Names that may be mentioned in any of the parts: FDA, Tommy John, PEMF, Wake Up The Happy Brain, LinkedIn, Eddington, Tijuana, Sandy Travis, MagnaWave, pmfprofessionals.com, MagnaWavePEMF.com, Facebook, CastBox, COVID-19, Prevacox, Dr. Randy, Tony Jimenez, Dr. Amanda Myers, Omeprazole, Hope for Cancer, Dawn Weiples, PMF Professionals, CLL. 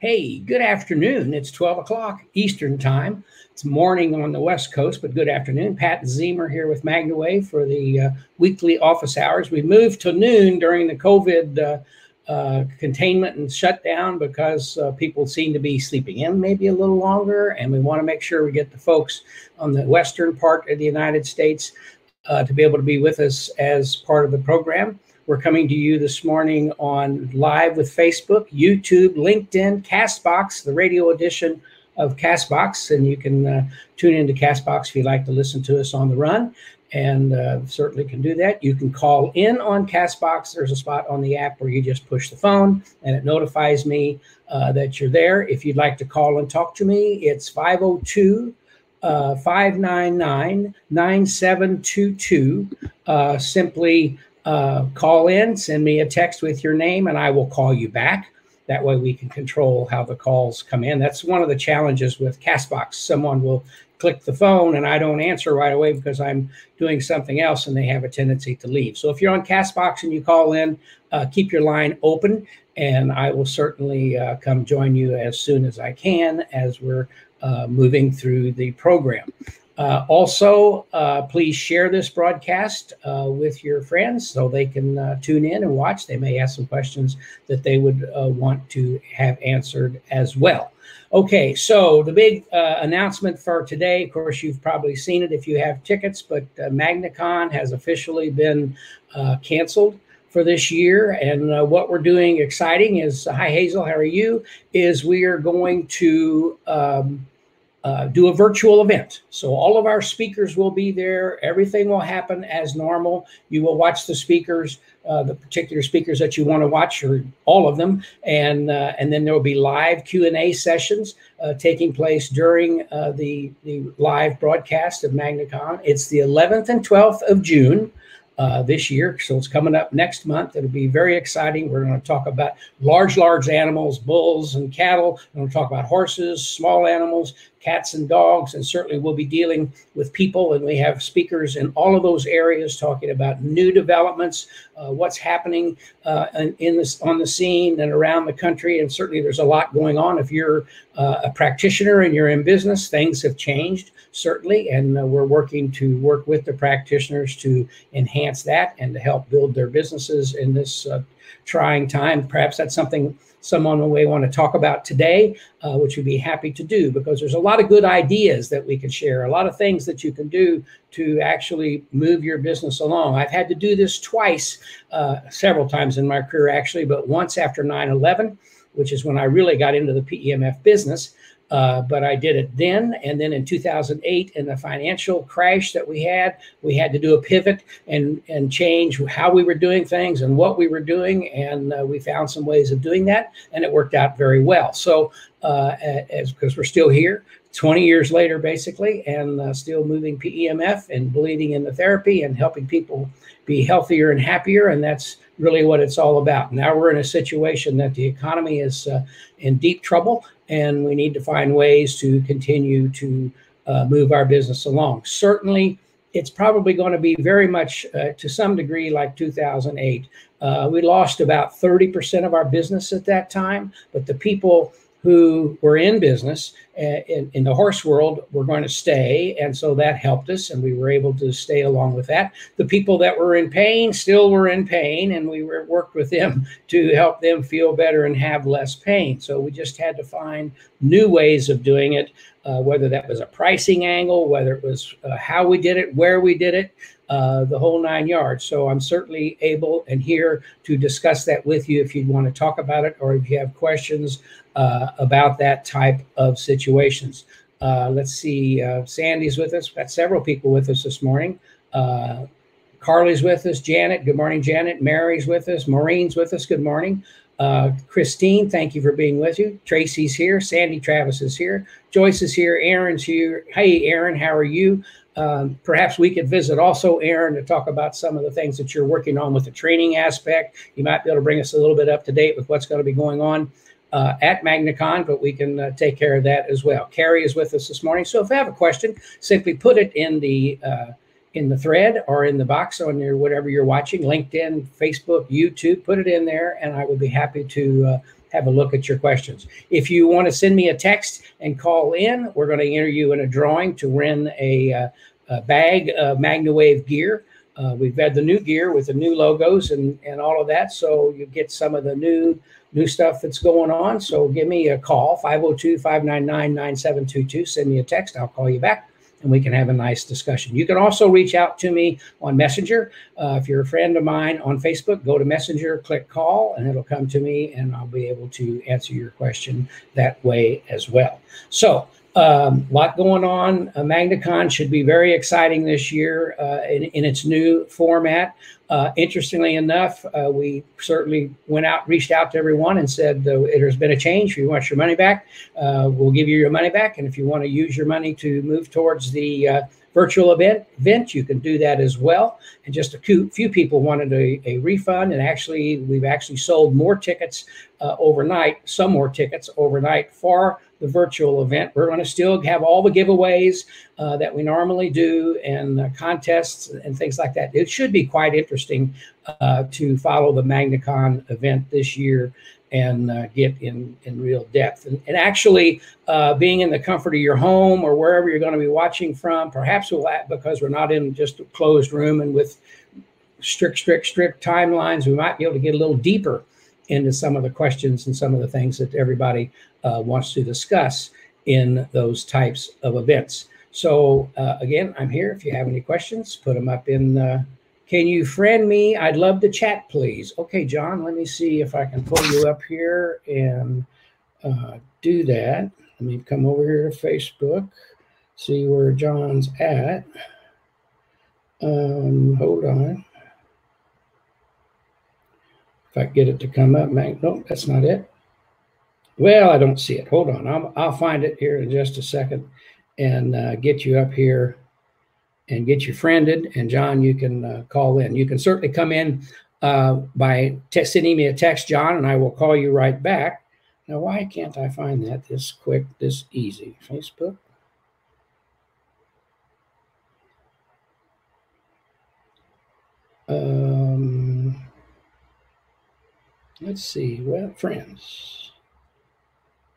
Hey, good afternoon. It's 12 o'clock Eastern time. It's morning on the West Coast, but good afternoon. Pat Ziemer here with MagnaWave for the weekly office hours. We moved to noon during the COVID containment and shutdown because people seem to be sleeping in maybe a little longer, and we want to make sure we get the folks on the western part of the United States to be able to be with us as part of the program. We're coming to you this morning on live with Facebook, YouTube, LinkedIn, CastBox, the radio edition of CastBox. And you can tune into CastBox if you'd like to listen to us on the run, and certainly can do that. You can call in on CastBox. There's a spot on the app where you just push the phone and it notifies me that you're there. If you'd like to call and talk to me, it's 502-599-9722. Simply call in, send me a text with your name, and I will call you back. That way we can control how the calls come in. That's one of the challenges with CastBox. Someone will click the phone and I don't answer right away because I'm doing something else, and they have a tendency to leave. So if you're on CastBox and you call in, keep your line open, and I will certainly come join you as soon as I can as we're moving through the program. Also, please share this broadcast with your friends so they can tune in and watch. They may ask some questions that they would want to have answered as well. Okay, so the big announcement for today, of course, you've probably seen it if you have tickets, but MagnaCon has officially been canceled for this year. And what we're doing exciting is, hi Hazel, how are you, is we are going to do a virtual event. So all of our speakers will be there. Everything will happen as normal. You will watch the speakers, the particular speakers that you want to watch, or all of them. And then there will be live Q&A sessions taking place during the live broadcast of MagnaCon. It's the 11th and 12th of June. This year, so it's coming up next month. It'll be very exciting. We're going to talk about large animals, bulls and cattle. We're going to talk about horses, small animals, cats and dogs, and certainly we'll be dealing with people. And we have speakers in all of those areas talking about new developments, what's happening on the scene and around the country. And certainly there's a lot going on. If you're a practitioner and you're in business, things have changed, certainly. And we're working to work with the practitioners to enhance that and to help build their businesses in this trying time. Perhaps that's something someone may want to talk about today, which we'd be happy to do, because there's a lot of good ideas that we can share, a lot of things that you can do to actually move your business along. I've had to do this twice, several times in my career, actually, but once after 9/11, which is when I really got into the PEMF business. But I did it then, and then in 2008, in the financial crash that we had to do a pivot and change how we were doing things and what we were doing, and we found some ways of doing that, and it worked out very well. So, because we're still here 20 years later, basically, and still moving PEMF and bleeding in the therapy and helping people be healthier and happier, and that's really what it's all about. Now we're in a situation that the economy is in deep trouble, and we need to find ways to continue to move our business along. Certainly, it's probably going to be very much, to some degree, like 2008. We lost about 30% of our business at that time, but the people who were in business in the horse world were going to stay, and so that helped us, and we were able to stay along with that. The people that were in pain still were in pain, and we worked with them to help them feel better and have less pain. So we just had to find new ways of doing it, whether that was a pricing angle, whether it was how we did it, where we did it, the whole 9 yards. So I'm certainly able and here to discuss that with you if you'd want to talk about it, or if you have questions about that type of situations. Let's see, Sandy's with us. We've got several people with us this morning. Carly's with us. Janet, good morning, Janet. Mary's with us. Maureen's with us, good morning. Christine, thank you for being with you. Tracy's here. Sandy Travis is here. Joyce is here. Aaron's here. Hey, Aaron, how are you? Perhaps we could visit also, Aaron, to talk about some of the things that you're working on with the training aspect. You might be able to bring us a little bit up to date with what's going to be going on at MagnaCon, but we can take care of that as well. Carrie is with us this morning. So if you have a question, simply put it in the thread or in the box on your whatever you're watching, LinkedIn, Facebook, YouTube, put it in there, and I would be happy to have a look at your questions. If you want to send me a text and call in, we're going to enter you in a drawing to win a bag of MagnaWave gear. We've had the new gear with the new logos and all of that, so you get some of the new stuff that's going on. So give me a call, 502-599-9722. Send me a text. I'll call you back, and we can have a nice discussion. You can also reach out to me on Messenger. If you're a friend of mine on Facebook, go to Messenger, click call, and it'll come to me, and I'll be able to answer your question that way as well. So a lot going on. MagnaCon should be very exciting this year in its new format. Interestingly enough, we certainly went out, reached out to everyone and said, it has been a change. If you want your money back, we'll give you your money back. And if you want to use your money to move towards the virtual event, you can do that as well. And just a few people wanted a refund, and actually we've sold more tickets overnight, some more tickets overnight for the virtual event. We're going to still have all the giveaways that we normally do, and contests and things like that. It should be quite interesting to follow the MagnaCon event this year and get in real depth. And actually being in the comfort of your home or wherever you're going to be watching from, perhaps we'll, because we're not in just a closed room and with strict timelines, we might be able to get a little deeper into some of the questions and some of the things that everybody wants to discuss in those types of events. So again, I'm here. If you have any questions, put them up in the, can you friend me? I'd love to chat, please. Okay, John, let me see if I can pull you up here and do that. Let me come over here to Facebook, see where John's at. Hold on. If I get it to come up, man, nope, that's not it. Well, I don't see it. Hold on, I'll find it here in just a second and get you up here and get you friended. And John, you can call in. You can certainly come in by sending me a text, John, and I will call you right back. Now, why can't I find that this quick, this easy? Facebook. Let's see, well, friends.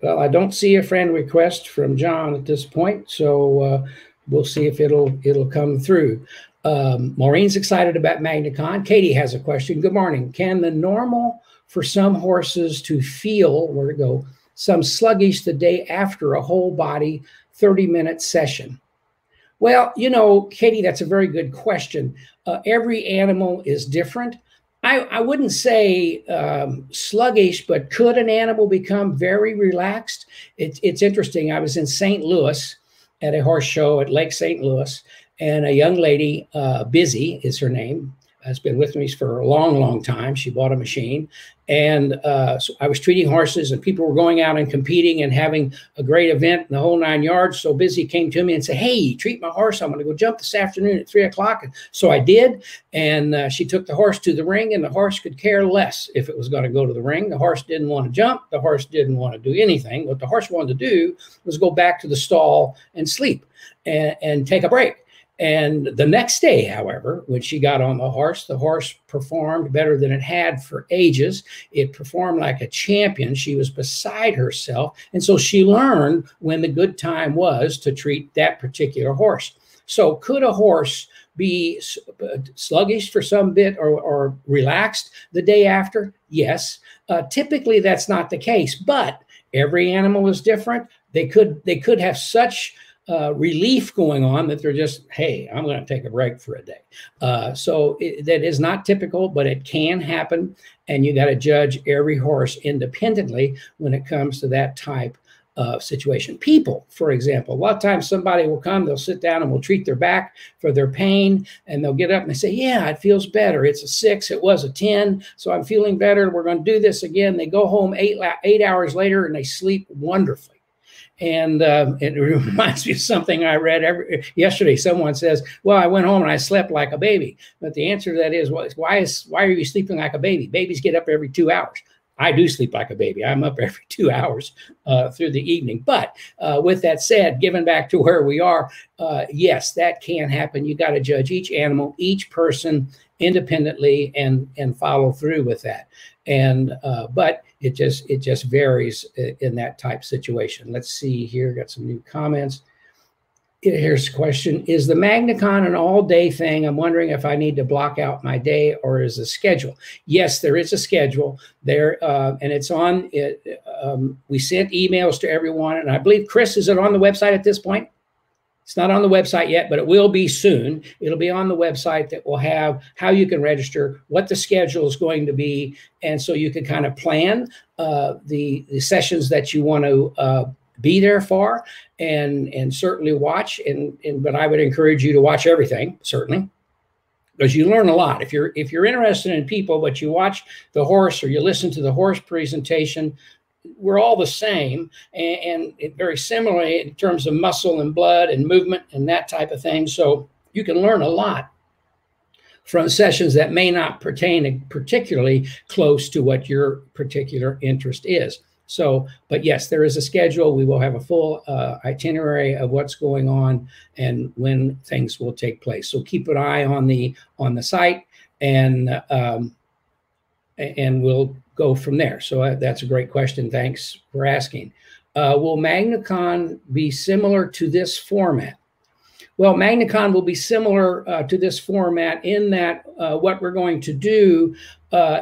Well, I don't see a friend request from John at this point, so we'll see if it'll come through. Maureen's excited about MagnaCon. Katie has a question. Good morning. Can the normal for some horses to feel, where to go, some sluggish the day after a whole body 30-minute session? Well, you know, Katie, that's a very good question. Every animal is different. I wouldn't say sluggish, but could an animal become very relaxed? It's interesting. I was in St. Louis at a horse show at Lake St. Louis, and a young lady, Busy is her name, has been with me for a long, long time. She bought a machine, and so I was treating horses, and people were going out and competing and having a great event and the whole 9 yards. So Busy came to me and said, "Hey, treat my horse. I'm going to go jump this afternoon at 3 o'clock." And so I did, and she took the horse to the ring, and the horse could care less if it was going to go to the ring. The horse didn't want to jump. The horse didn't want to do anything. What the horse wanted to do was go back to the stall and sleep and take a break. And the next day, however, when she got on the horse performed better than it had for ages. It performed like a champion. She was beside herself. And so she learned when the good time was to treat that particular horse. So could a horse be sluggish for some bit or relaxed the day after? Yes. Typically, that's not the case. But every animal is different. They could have such relief going on that they're just, hey, I'm going to take a break for a day. So that is not typical, but it can happen. And you got to judge every horse independently when it comes to that type of situation. People, for example, a lot of times somebody will come, they'll sit down and will treat their back for their pain, and they'll get up and they say, yeah, it feels better. It's a 6, it was a 10, so I'm feeling better. We're going to do this again. They go home eight hours later and they sleep wonderfully. And it reminds me of something I read yesterday. Someone says, well, I went home and I slept like a baby. But the answer to that is, well, why are you sleeping like a baby? Babies get up every 2 hours. I do sleep like a baby. I'm up every 2 hours through the evening. But with that said, given back to where we are, yes, that can happen. You got to judge each animal, each person independently, and follow through with that. And but it just varies in that type situation. Let's see here. Got some new comments. Here's a question. Is the MagnaCon an all-day thing? I'm wondering if I need to block out my day, or is a schedule? Yes, there is a schedule there, and it's on it. We sent emails to everyone, and I believe, Chris, is it on the website at this point? It's not on the website yet, but it will be soon. It'll be on the website that will have how you can register, what the schedule is going to be, and so you can kind of plan the sessions that you want to be there for, and certainly watch. But I would encourage you to watch everything, certainly, because you learn a lot. If you're interested in people, but you watch the horse or you listen to the horse presentation, we're all the same, and very similarly in terms of muscle and blood and movement and that type of thing. So you can learn a lot from sessions that may not pertain particularly close to what your particular interest is. So, but yes, there is a schedule. We will have a full itinerary of what's going on and when things will take place. So keep an eye on the site, and we'll go from there. So that's a great question. Thanks for asking. Will MagnaCon be similar to this format? Well, MagnaCon will be similar to this format in that what we're going to do,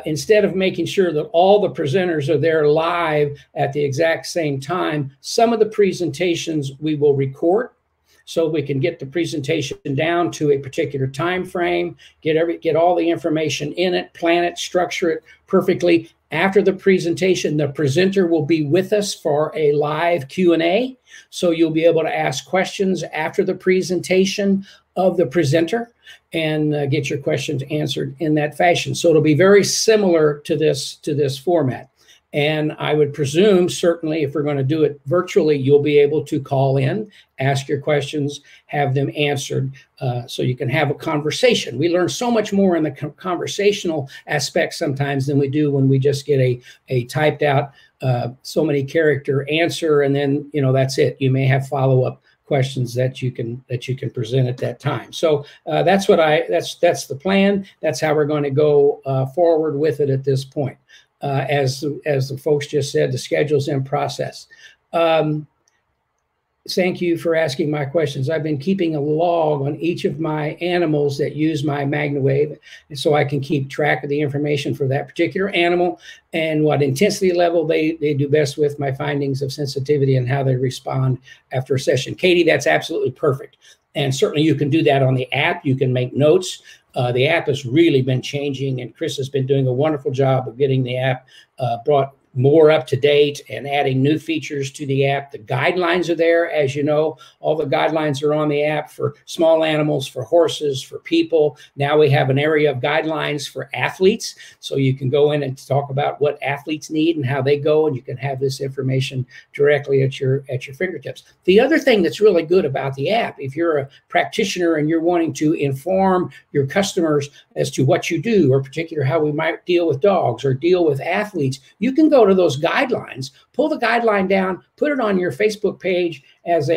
instead of making sure that all the presenters are there live at the exact same time, some of the presentations we will record so we can get the presentation down to a particular time frame, get all the information in it, plan it, structure it perfectly. After the presentation, the presenter will be with us for a live Q&A, so you'll be able to ask questions after the presentation of the presenter and get your questions answered in that fashion. So it'll be very similar to this format. And I would presume, certainly, if we're going to do it virtually, you'll be able to call in, ask your questions, have them answered, so you can have a conversation. We learn so much more in the conversational aspect sometimes than we do when we just get a typed out so many character answer, and then, you know, that's it. You may have follow-up questions that you can present at that time. So that's the plan. That's how we're going to go forward with it at this point. As the folks just said, the schedule's in process. Thank you for asking my questions. I've been keeping a log on each of my animals that use my MagnaWave, and so I can keep track of the information for that particular animal and what intensity level they do best with, my findings of sensitivity, and how they respond after a session. Katie, that's absolutely perfect. And certainly you can do that on the app. You can make notes. The app has really been changing, and Chris has been doing a wonderful job of getting the app brought more up to date and adding new features to the app. The guidelines are there, as you know. All the guidelines are on the app for small animals, for horses, for people. Now we have an area of guidelines for athletes, so you can go in and talk about what athletes need and how they go, and you can have this information directly at your fingertips. The other thing that's really good about the app, if you're a practitioner and you're wanting to inform your customers as to what you do, or particular how we might deal with dogs or deal with athletes, you can go to those guidelines, pull the guideline down, put it on your Facebook page as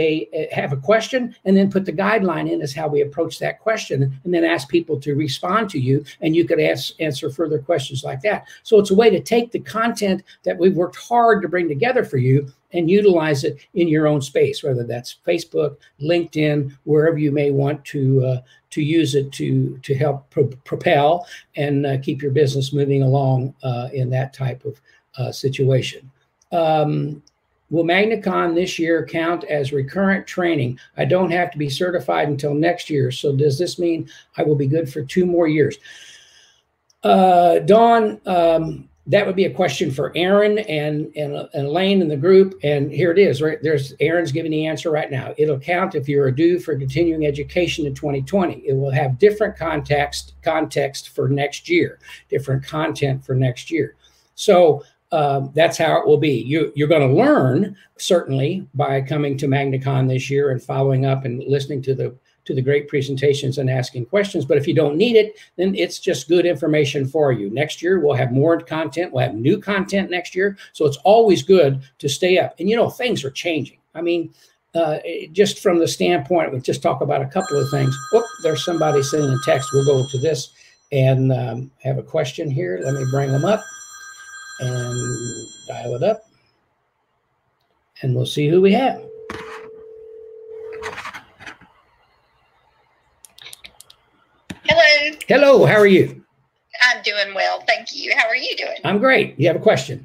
have a question, and then put the guideline in as how we approach that question, and then ask people to respond to you, and you could answer further questions like that. So it's a way to take the content that we've worked hard to bring together for you and utilize it in your own space, whether that's Facebook, LinkedIn, wherever you may want to use it to help propel and keep your business moving along in that type of situation. Will MagnaCon this year count as recurrent training? I don't have to be certified until next year, so does this mean I will be good for 2 more years? Dawn, that would be a question for Aaron and Elaine in the group, and here it is. Right there's Aaron's giving the answer right now. It'll count if you're due for continuing education in 2020. It will have different context for next year, different content for next year. So that's how it will be. You're going to learn, certainly, by coming to MagnaCon this year and following up and listening to the to the great presentations and asking questions. But if you don't need it, then it's just good information for you. Next year, we'll have more content. We'll have new content next year. So it's always good to stay up. And, you know, things are changing. I mean, just from the standpoint, we'll just talk about a couple of things. Oh, there's somebody sending a text. We'll go to this and have a question here. Let me bring them up and dial it up. And we'll see who we have. Hello. Hello. How are you? I'm doing well. Thank you. How are you doing? I'm great. You have a question?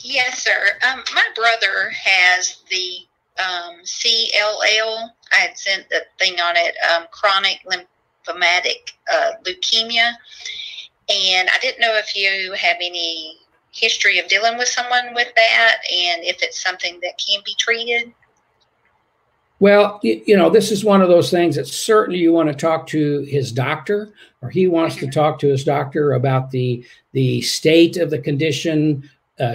Yes, sir. My brother has the CLL. I had sent the thing on it, chronic lymphomatic leukemia. And I didn't know if you have any history of dealing with someone with that and if it's something that can be treated. Well, you know, this is one of those things that certainly you want to talk to his doctor, or he wants to talk to his doctor about the state of the condition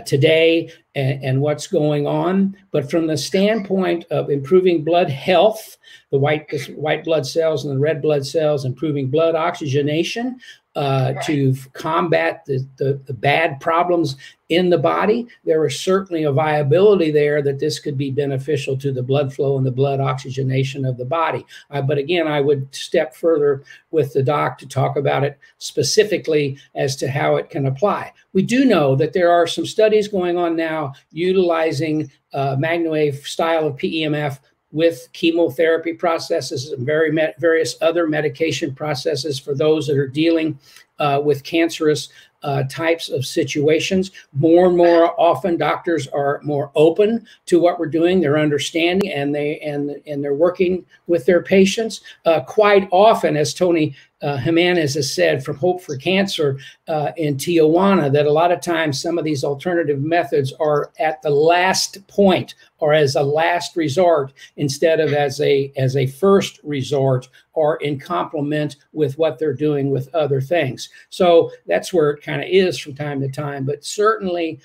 today and what's going on. But from the standpoint of improving blood health, the white blood cells and the red blood cells, improving blood oxygenation, to combat the bad problems in the body, there is certainly a viability there that this could be beneficial to the blood flow and the blood oxygenation of the body. But again, I would step further with the doc to talk about it specifically as to how it can apply. We do know that there are some studies going on now utilizing MagnaWave style of PEMF with chemotherapy processes and various other medication processes for those that are dealing with cancerous types of situations. More and more often, doctors are more open to what we're doing. They're understanding, and they're working with their patients. Quite often, as Tony Jimenez has said from Hope for Cancer in Tijuana, that a lot of times some of these alternative methods are at the last point or as a last resort instead of as a first resort or in complement with what they're doing with other things. So that's where it kind of is from time to time, but certainly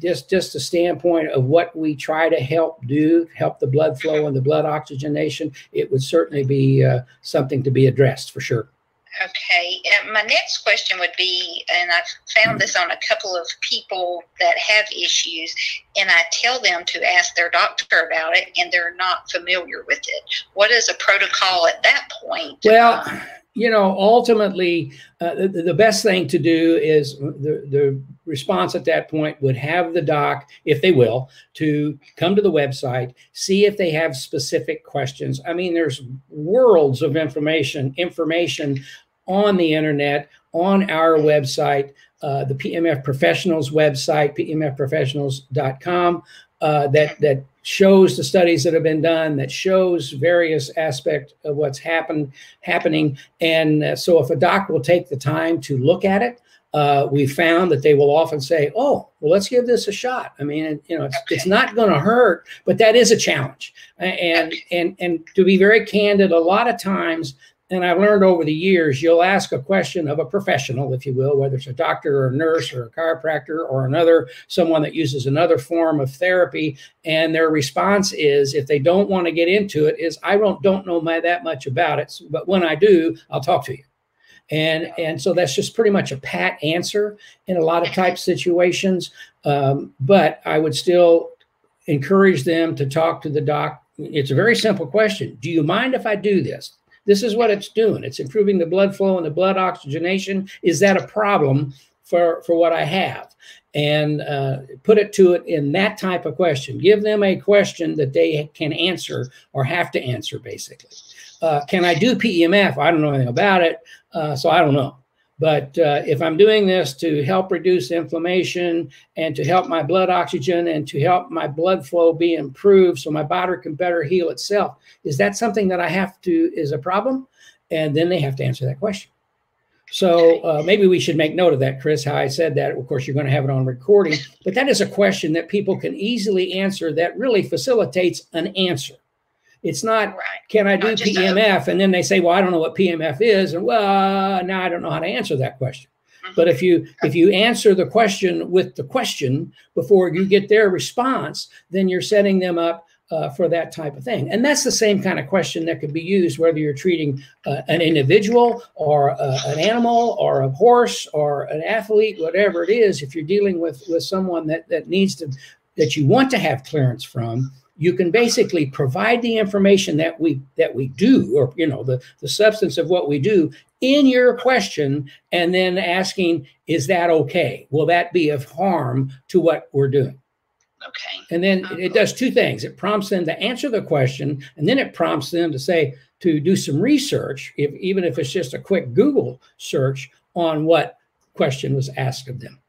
just the standpoint of what we try to help the blood flow and the blood oxygenation, it would certainly be something to be addressed for sure. Okay. My next question would be, and I've found this on a couple of people that have issues, and I tell them to ask their doctor about it, and they're not familiar with it. What is a protocol at that point? Well, you know, ultimately, the best thing to do is the response at that point would have the doc, if they will, to come to the website, see if they have specific questions. I mean, there's worlds of information on the internet, on our website, the PMF Professionals website, pmfprofessionals.com, that shows the studies that have been done, that shows various aspects of what's happening. And so if a doc will take the time to look at it, we found that they will often say, oh, well, let's give this a shot. I mean, you know, it's not going to hurt, but that is a challenge. And to be very candid, a lot of times, and I've learned over the years, you'll ask a question of a professional, if you will, whether it's a doctor or a nurse or a chiropractor or someone that uses another form of therapy. And their response is, if they don't want to get into it, is I don't know that much about it. But when I do, I'll talk to you. And so that's just pretty much a pat answer in a lot of type situations. But I would still encourage them to talk to the doc. It's a very simple question. Do you mind if I do this? This is what it's doing. It's improving the blood flow and the blood oxygenation. Is that a problem for what I have? And put it to it in that type of question. Give them a question that they can answer or have to answer, basically. Can I do PEMF? I don't know anything about it, so I don't know. But if I'm doing this to help reduce inflammation and to help my blood oxygen and to help my blood flow be improved so my body can better heal itself, is that something that I is a problem? And then they have to answer that question. So maybe we should make note of that, Chris, how I said that. Of course, you're going to have it on recording. But that is a question that people can easily answer that really facilitates an answer. It's not, can I do PMF? And then they say, well, I don't know what PMF is. And well, now I don't know how to answer that question. But if you answer the question with the question before you get their response, then you're setting them up for that type of thing. And that's the same kind of question that could be used whether you're treating an individual or an animal or a horse or an athlete, whatever it is. If you're dealing with someone that needs to, that you want to have clearance from, you can basically provide the information that we do, or the substance of what we do in your question, and then asking, is that okay? Will that be of harm to what we're doing? Okay. And then it does two things. It prompts them to answer the question, and then it prompts them to say, to do some research, even if it's just a quick Google search on what question was asked of them.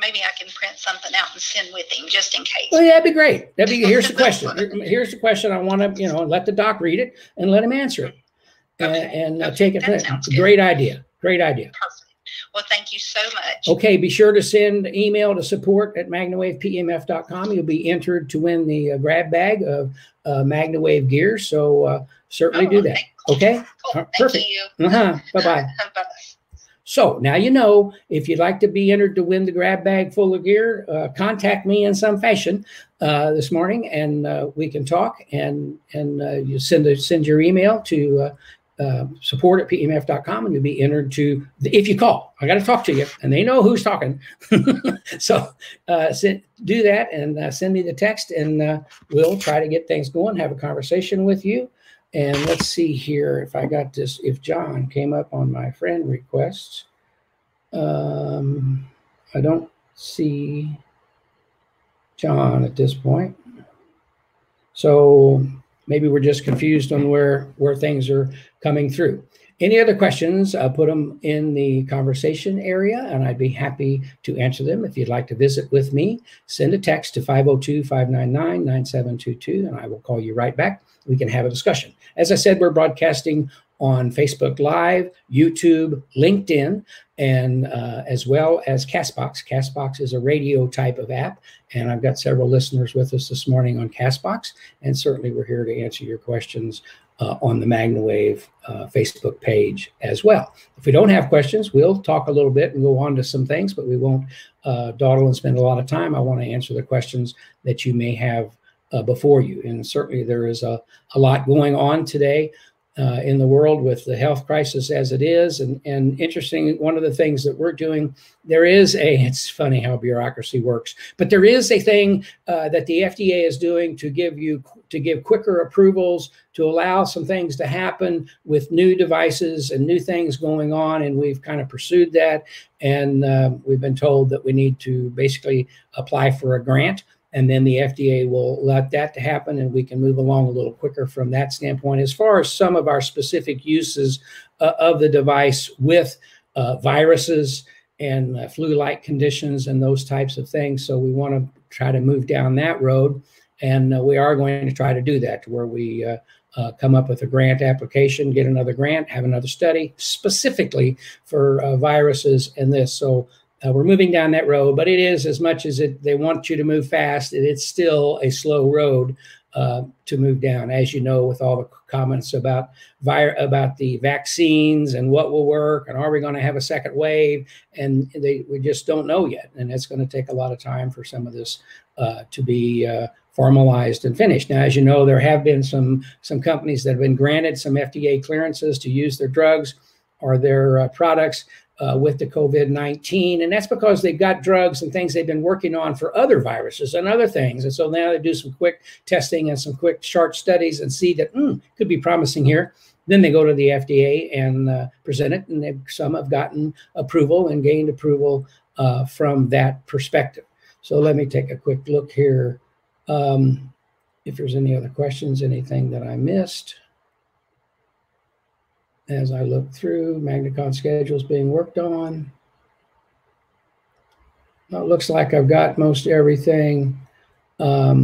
Maybe I can print something out and send with him just in case. Well, yeah, that'd be great. Here's the question. Here's the question. I want to, let the doc read it and let him answer it. Okay. And take it. Great idea. Great idea. Perfect. Well, thank you so much. Okay, be sure to send an email to support@MagnaWavePMF.com. You'll be entered to win the grab bag of MagnaWave gear. So certainly do that. Okay? Cool. Perfect. Thank you. Bye-bye. Bye. So now if you'd like to be entered to win the grab bag full of gear, contact me in some fashion this morning, and we can talk. And you send your email to support@pmf.com, and you'll be entered if you call. I got to talk to you, and they know who's talking. So do that, and send me the text, and we'll try to get things going, have a conversation with you. And let's see here if I got this, if John came up on my friend requests. I don't see John at this point. So maybe we're just confused on where things are coming through. Any other questions, put them in the conversation area, and I'd be happy to answer them. If you'd like to visit with me, send a text to 502-599-9722, and I will call you right back. We can have a discussion. As I said, we're broadcasting on Facebook Live, YouTube, LinkedIn, and as well as CastBox. CastBox is a radio type of app, and I've got several listeners with us this morning on CastBox, and certainly we're here to answer your questions on the MagnaWave Facebook page as well. If we don't have questions, we'll talk a little bit and go on to some things, but we won't dawdle and spend a lot of time. I want to answer the questions that you may have before you, and certainly there is a lot going on today in the world with the health crisis as it is. And interesting, one of the things that we're doing, it's funny how bureaucracy works, but there is a thing that the FDA is doing to give quicker approvals, to allow some things to happen with new devices and new things going on. And we've kind of pursued that. And we've been told that we need to basically apply for a grant, and then the FDA will let that to happen, and we can move along a little quicker from that standpoint. As far as some of our specific uses of the device with viruses and flu-like conditions and those types of things, so we want to try to move down that road, and we are going to try to do that to where we come up with a grant application, get another grant, have another study specifically for viruses and this. So we're moving down that road, but it is, as much as they want you to move fast, it's still a slow road to move down. As you know, with all the comments about the vaccines and what will work, and are we going to have a second wave? And we just don't know yet. And it's going to take a lot of time for some of this to be formalized and finished. Now, as you know, there have been some companies that have been granted some FDA clearances to use their drugs or their products with the COVID-19, and that's because they've got drugs and things they've been working on for other viruses and other things. And so now they do some quick testing and some quick short studies and see that could be promising here. Then they go to the FDA and present it, and some have gotten approval and gained approval from that perspective. So let me take a quick look here. If there's any other questions, anything that I missed. As I look through, MagnaCon schedules being worked on. Well, it looks like I've got most everything. All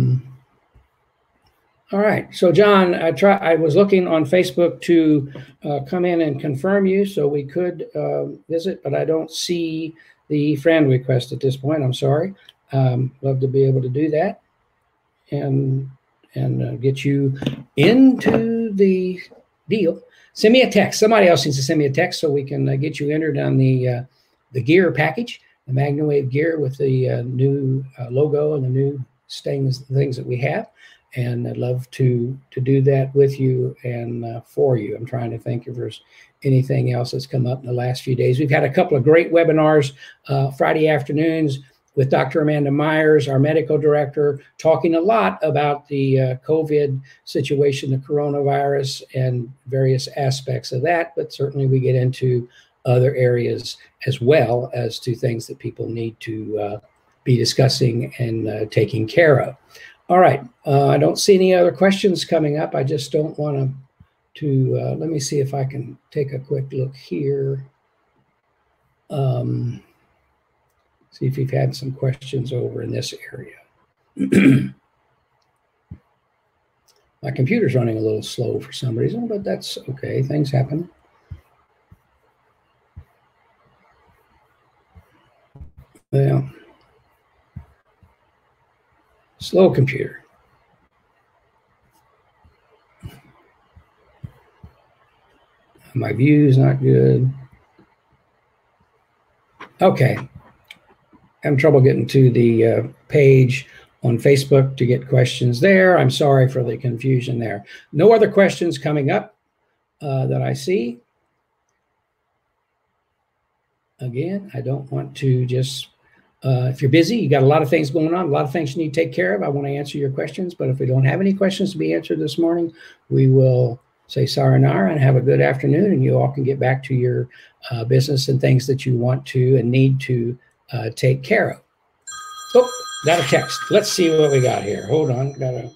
right, so John, I was looking on Facebook to come in and confirm you so we could visit, but I don't see the friend request at this point. I'm sorry. Love to be able to do that and get you into the deal. Send me a text. Somebody else needs to send me a text so we can get you entered on the gear package, the MagnaWave gear with the new logo and the new things that we have. And I'd love to do that with you and for you. I'm trying to think if there's anything else that's come up in the last few days. We've had a couple of great webinars Friday afternoons with Dr. Amanda Myers, our medical director, talking a lot about the COVID situation, the coronavirus, and various aspects of that. But certainly we get into other areas as well as to things that people need to be discussing and taking care of. All right, I don't see any other questions coming up. I just don't want to let me see if I can take a quick look here. See if we've had some questions over in this area. My computer's running a little slow for some reason, but that's okay, things happen. Well. Slow computer. My view's not good. Okay. I'm trouble getting to the page on Facebook to get questions there. I'm sorry for the confusion there. No other questions coming up that I see. Again, I don't want to just... if you're busy, you got a lot of things going on, a lot of things you need to take care of. I want to answer your questions, but if we don't have any questions to be answered this morning, we will say sayonara and have a good afternoon, and you all can get back to your business and things that you want to and need to take care of. Oh, got a text. Let's see what we got here. Hold on. Got a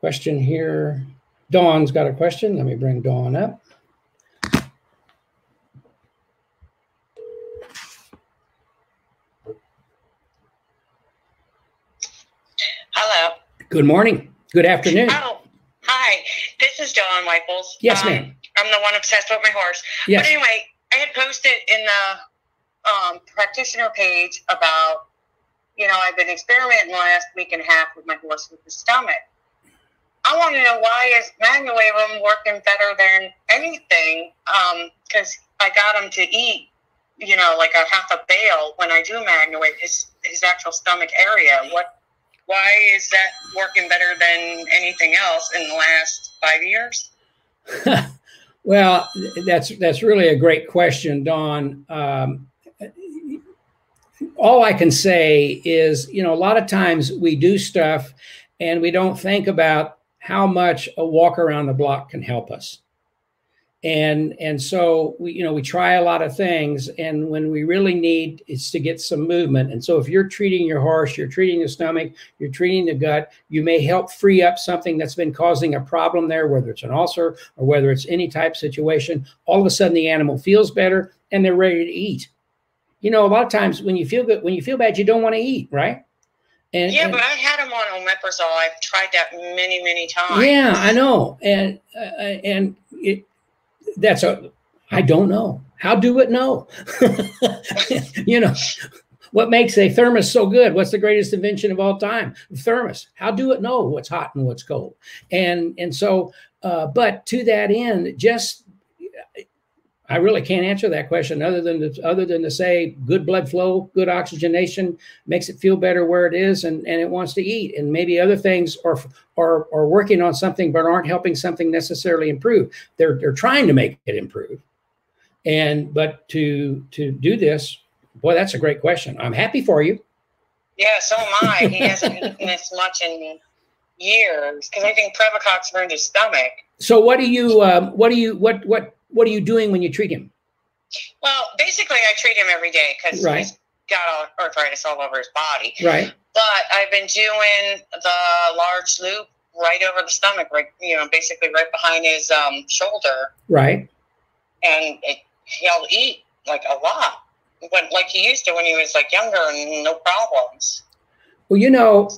question here. Dawn's got a question. Let me bring Dawn up. Good morning. Good afternoon. Oh, hi. This is Dawn Weiples. Yes, ma'am. I'm the one obsessed with my horse. Yes. But anyway, I had posted in the practitioner page about, you know, I've been experimenting the last week and a half with my horse with the stomach. I want to know why is MagnaWave working better than anything? Because I got him to eat, you know, like a half a bale when I do MagnaWave, his actual stomach area. Why is that working better than anything else in the last 5 years? Well, that's really a great question, Dawn. All I can say is, you know, a lot of times we do stuff and we don't think about how much a walk around the block can help us. And so we, you know, we try a lot of things, and when we really need is to get some movement. And so if you're treating your horse, you're treating the stomach, you're treating the gut, you may help free up something that's been causing a problem there, whether it's an ulcer or whether it's any type of situation. All of a sudden the animal feels better and they're ready to eat. You know, a lot of times when you feel good, when you feel bad, you don't want to eat, right? And, yeah, but I had him on Omeprazole. I've tried that many, many times. Yeah, I know. And it, that's a, I don't know. How do it know? You know, what makes a thermos so good? What's the greatest invention of all time? Thermos. How do it know what's hot and what's cold? And so, but to that end, just, I really can't answer that question other than to say good blood flow, good oxygenation makes it feel better where it is, and it wants to eat, and maybe other things are working on something but aren't helping something necessarily improve. They're trying to make it improve, but to do this, boy, that's a great question. I'm happy for you. Yeah, so am I. He hasn't eaten this much in years because I think Prevacox burned his stomach. So what are you doing when you treat him? Well, basically, I treat him every day because he's got arthritis all over his body. Right. But I've been doing the large loop right over the stomach, right, you know, basically right behind his shoulder. Right. And he'll eat like a lot, like he used to when he was like younger and no problems. Well, you know,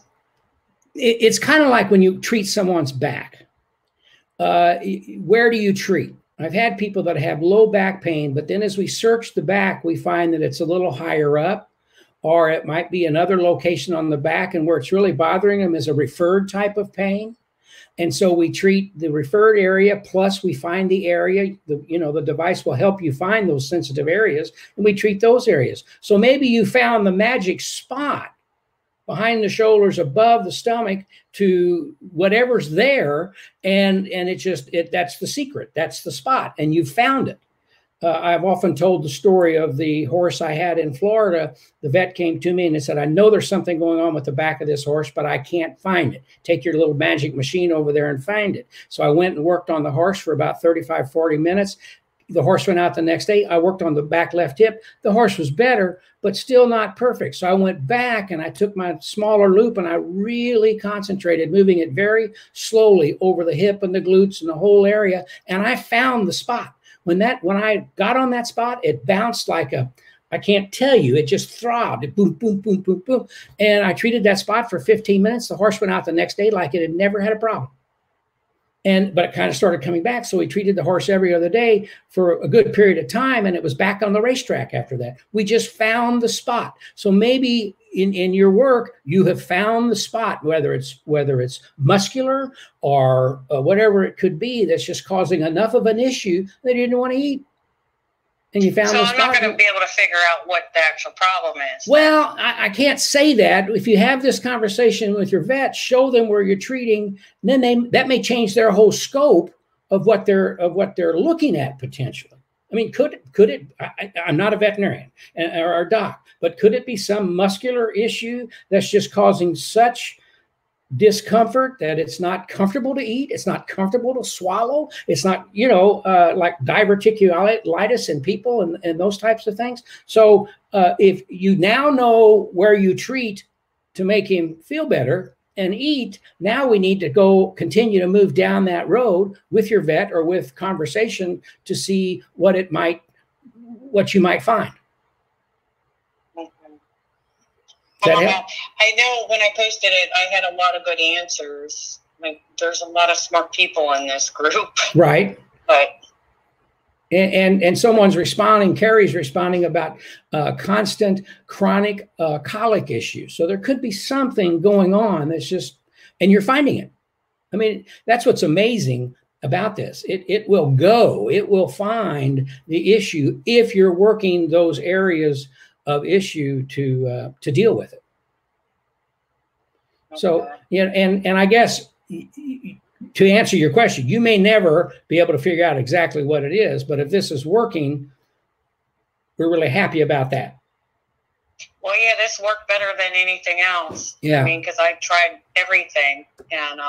it's kind of like when you treat someone's back. Where do you treat? I've had people that have low back pain, but then as we search the back, we find that it's a little higher up, or it might be another location on the back, and where it's really bothering them is a referred type of pain. And so we treat the referred area, plus we find the area, you know, the device will help you find those sensitive areas, and we treat those areas. So maybe you found the magic spot behind the shoulders, above the stomach to whatever's there. And it's just, that's the secret. That's the spot. And you found it. I've often told the story of the horse I had in Florida. The vet came to me and they said, I know there's something going on with the back of this horse, but I can't find it. Take your little magic machine over there and find it. So I went and worked on the horse for about 35, 40 minutes. The horse went out the next day. I worked on the back left hip. The horse was better, but still not perfect. So I went back and I took my smaller loop and I really concentrated, moving it very slowly over the hip and the glutes and the whole area. And I found the spot. When I got on that spot, it bounced like a, I can't tell you, it just throbbed. It boom, boom, boom, boom, boom. And I treated that spot for 15 minutes. The horse went out the next day like it had never had a problem. But it kind of started coming back. So we treated the horse every other day for a good period of time. And it was back on the racetrack after that. We just found the spot. So maybe in your work, you have found the spot, whether it's muscular or whatever it could be, that's just causing enough of an issue that you didn't want to eat. And you found so I'm not going to be able to figure out what the actual problem is. Well, I can't say that. If you have this conversation with your vet, show them where you're treating, then that may change their whole scope of what they're looking at potentially. I mean, could it? I'm not a veterinarian or a doc, but could it be some muscular issue that's just causing such discomfort that it's not comfortable to eat, it's not comfortable to swallow, it's not, like diverticulitis in people and those types of things. So if you now know where you treat to make him feel better and eat, now we need to continue to move down that road with your vet or with conversation to see what you might find. I know when I posted it, I had a lot of good answers. Like, there's a lot of smart people in this group, right? But and someone's responding. Carrie's responding about constant chronic colic issues. So there could be something going on that's just, and you're finding it. I mean, that's what's amazing about this. It will go. It will find the issue if you're working those areas of issue to deal with it. Okay. So, and I guess to answer your question, you may never be able to figure out exactly what it is, but if this is working, we're really happy about that. Well, yeah, this worked better than anything else. Yeah. I mean, because I tried everything and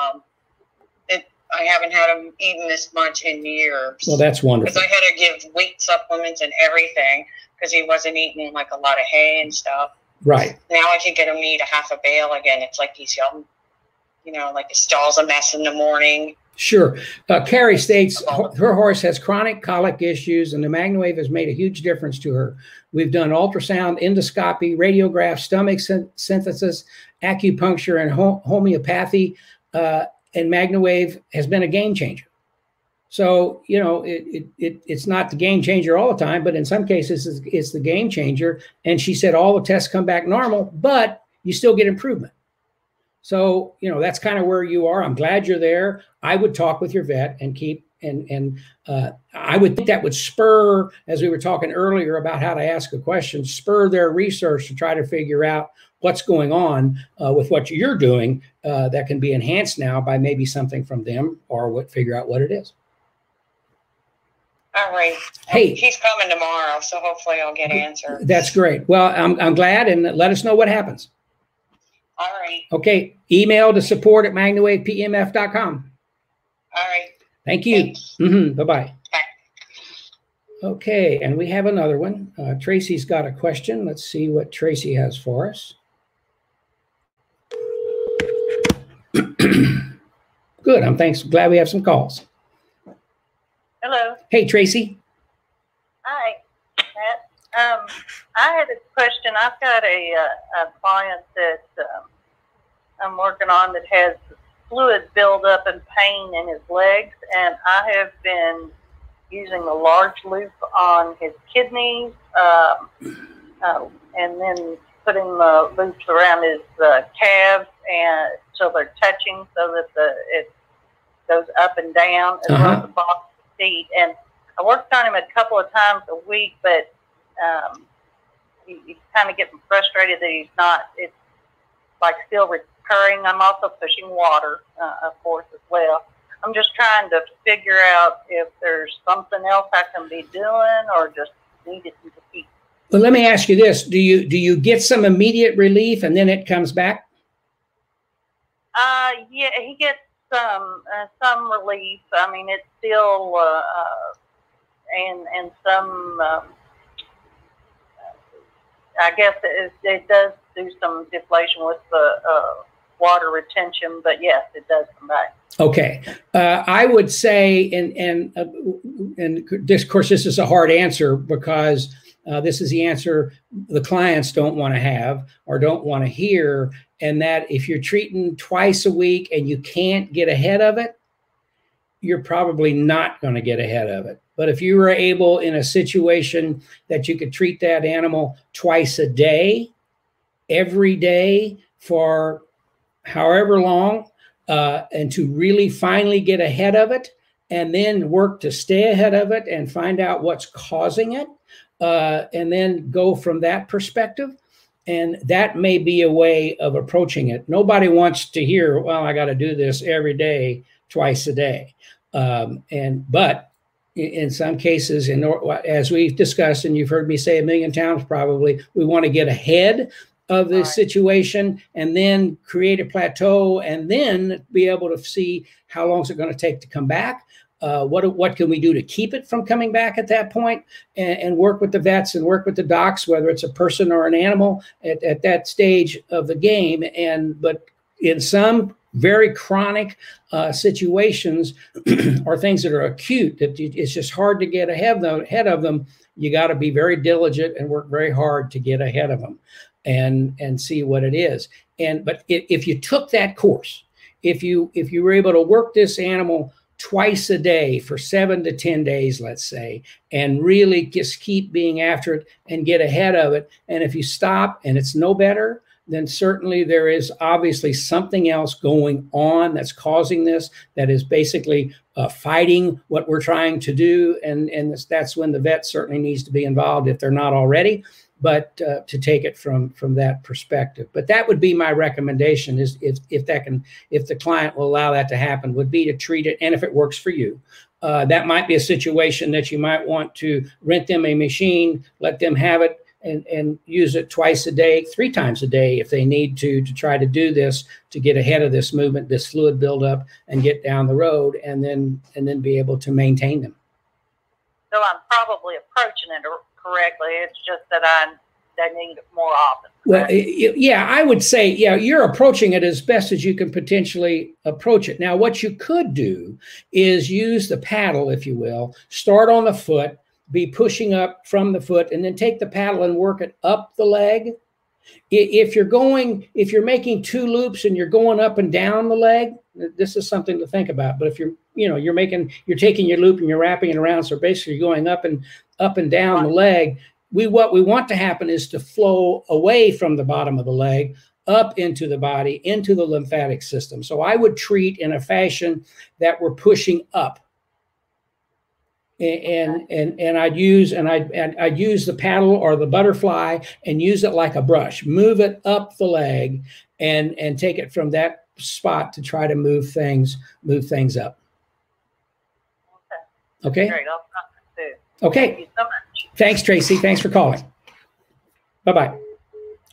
I haven't had them eaten this much in years. Well, that's wonderful. Because I had to give weight supplements and everything because he wasn't eating like a lot of hay and stuff. Right. Now I can get him to eat a half a bale again. It's like he's young, like his stall's a mess in the morning. Sure. Carrie states her horse has chronic colic issues and the MagnaWave has made a huge difference to her. We've done ultrasound, endoscopy, radiograph, stomach synthesis, acupuncture, and homeopathy, and MagnaWave has been a game changer. So, it's not the game changer all the time, but in some cases it's the game changer. And she said all the tests come back normal, but you still get improvement. So, that's kind of where you are. I'm glad you're there. I would talk with your vet and I would think that would spur, as we were talking earlier about how to ask a question, spur their research to try to figure out what's going on with what you're doing that can be enhanced now by maybe something from them or figure out what it is. All right. Hey, he's coming tomorrow, so hopefully I'll get answers. That's great. Well, I'm glad, and let us know what happens. All right. Okay. Email to support@MagnaWavePMF.com. All right. Thank you. Mm-hmm. Bye-bye. Bye. Okay, and we have another one. Tracy's got a question. Let's see what Tracy has for us. Good. Glad we have some calls. Hello. Hey, Tracy. Hi, Pat. I had a question. I've got a client that I'm working on that has fluid buildup and pain in his legs, and I have been using a large loop on his kidneys and then putting the loops around his calves and so they're touching so that it goes up and down as well as the bottom of the feet. And I worked on him a couple of times a week, but he's kind of getting frustrated that he's not, it's like still recurring. I'm also pushing water, of course, as well. I'm just trying to figure out if there's something else I can be doing, or just needed to keep. Well, let me ask you this: do you get some immediate relief and then it comes back? Yeah, he gets some relief. I mean, it's still and some. I guess it does do some deflation with the water retention, but yes, it does come back. Okay, I would say, and this, of course, this is a hard answer because this is the answer the clients don't want to have or don't want to hear, and that if you're treating twice a week and you can't get ahead of it, you're probably not going to get ahead of it. But if you were able in a situation that you could treat that animal twice a day, every day for however long, and to really finally get ahead of it and then work to stay ahead of it and find out what's causing it, and then go from that perspective. And that may be a way of approaching it. Nobody wants to hear, well, I got to do this every day, twice a day. But in some cases, as we've discussed, and you've heard me say a million times probably, we want to get ahead of this situation and then create a plateau and then be able to see how long is it going to take to come back. What can we do to keep it from coming back at that point, and work with the vets and work with the docs, whether it's a person or an animal at that stage of the game. But in some very chronic situations or things that are acute, that it's just hard to get ahead of them, you got to be very diligent and work very hard to get ahead of them and see what it is. But if you took that course, if you were able to work this animal twice a day for 7 to 10 days, let's say, and really just keep being after it and get ahead of it. And if you stop and it's no better, then certainly there is obviously something else going on that's causing this, that is basically fighting what we're trying to do. And that's when the vet certainly needs to be involved if they're not already, but to take it from that perspective. But that would be my recommendation, is if the client will allow that to happen, would be to treat it. And if it works for you, that might be a situation that you might want to rent them a machine, let them have it, and use it twice a day, 3 times a day if they need to try to do this, to get ahead of this movement, this fluid buildup, and get down the road, and then be able to maintain them. So I'm probably approaching it correctly. It's just that I need it more often. Well, yeah, I would say, yeah, you're approaching it as best as you can potentially approach it. Now, what you could do is use the paddle, if you will, start on the foot, be pushing up from the foot, and then take the paddle and work it up the leg. If you're making 2 loops and you're going up and down the leg, this is something to think about. But if you're taking your loop and you're wrapping it around, so basically you're going up and down the leg. What we want to happen is to flow away from the bottom of the leg up into the body, into the lymphatic system. So I would treat in a fashion that we're pushing up. And I'd use the paddle or the butterfly and use it like a brush, move it up the leg, and take it from that spot to try to move things up. Okay. Great. I'll talk to you. Okay. Thank you so much. Thanks, Tracy. Thanks for calling. Bye bye.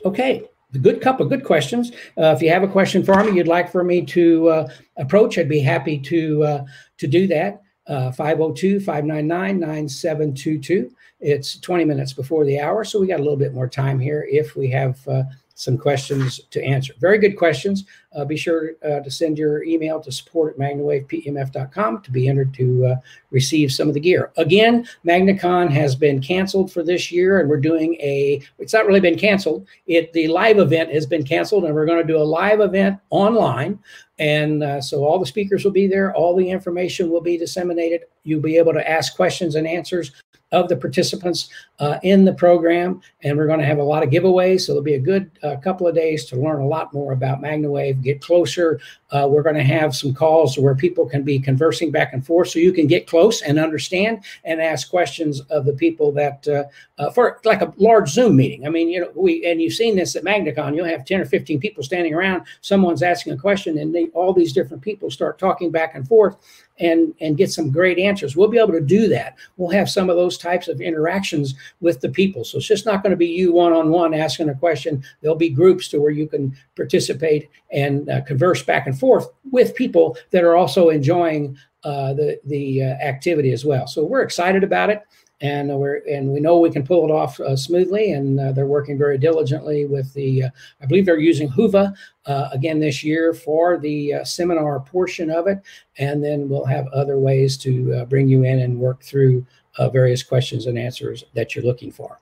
Okay. Good couple of good questions. If you have a question for me, you'd like for me to approach, I'd be happy to do that. 502-599-9722. It's 20 minutes before the hour, so we got a little bit more time here if we have some questions to answer. Very good questions. Be sure to send your email to support@MagnaWavePEMF.com to be entered to receive some of the gear. Again, MagnaCon has been canceled for this year, and we're doing it's not really been canceled. The live event has been canceled, and we're going to do a live event online. And so all the speakers will be there. All the information will be disseminated. You'll be able to ask questions and answers of the participants in the program, and we're going to have a lot of giveaways. So there'll be a good couple of days to learn a lot more about MagnaWave, get closer. We're going to have some calls where people can be conversing back and forth, so you can get close and understand and ask questions of the people that for like a large Zoom meeting. I mean, you know, and you've seen this at MagnaCon. You'll have 10 or 15 people standing around. Someone's asking a question, and all these different people start talking back and forth, and get some great answers. We'll be able to do that. We'll have some of those types of interactions with the people. So it's just not going to be you one-on-one asking a question. There'll be groups to where you can participate and converse back and forth with people that are also enjoying the activity as well. So we're excited about it, and we know we can pull it off smoothly, and they're working very diligently with the, I believe they're using Hoova again this year for the seminar portion of it, and then we'll have other ways to bring you in and work through various questions and answers that you're looking for.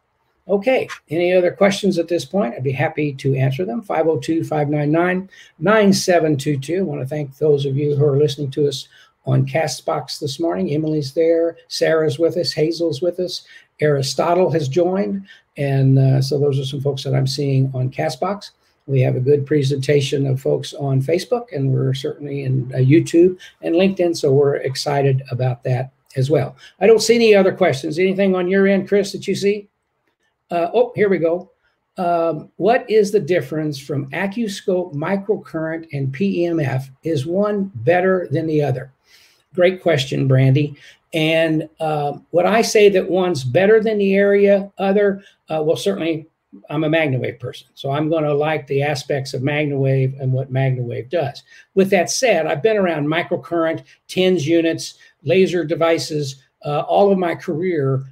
Okay, any other questions at this point? I'd be happy to answer them. 502-599-9722. I want to thank those of you who are listening to us on CastBox this morning. Emily's there, Sarah's with us, Hazel's with us, Aristotle has joined, and so those are some folks that I'm seeing on CastBox. We have a good presentation of folks on Facebook, and we're certainly in YouTube and LinkedIn, so we're excited about that as well. I don't see any other questions. Anything on your end, Chris, that you see? Oh, here we go. What is the difference from AccuScope, microcurrent, and PEMF? Is one better than the other? Great question, Brandy. And would I say that one's better than the other? Well, certainly I'm a MagnaWave person, so I'm going to like the aspects of MagnaWave and what MagnaWave does. With that said, I've been around microcurrent, TENS units, laser devices, all of my career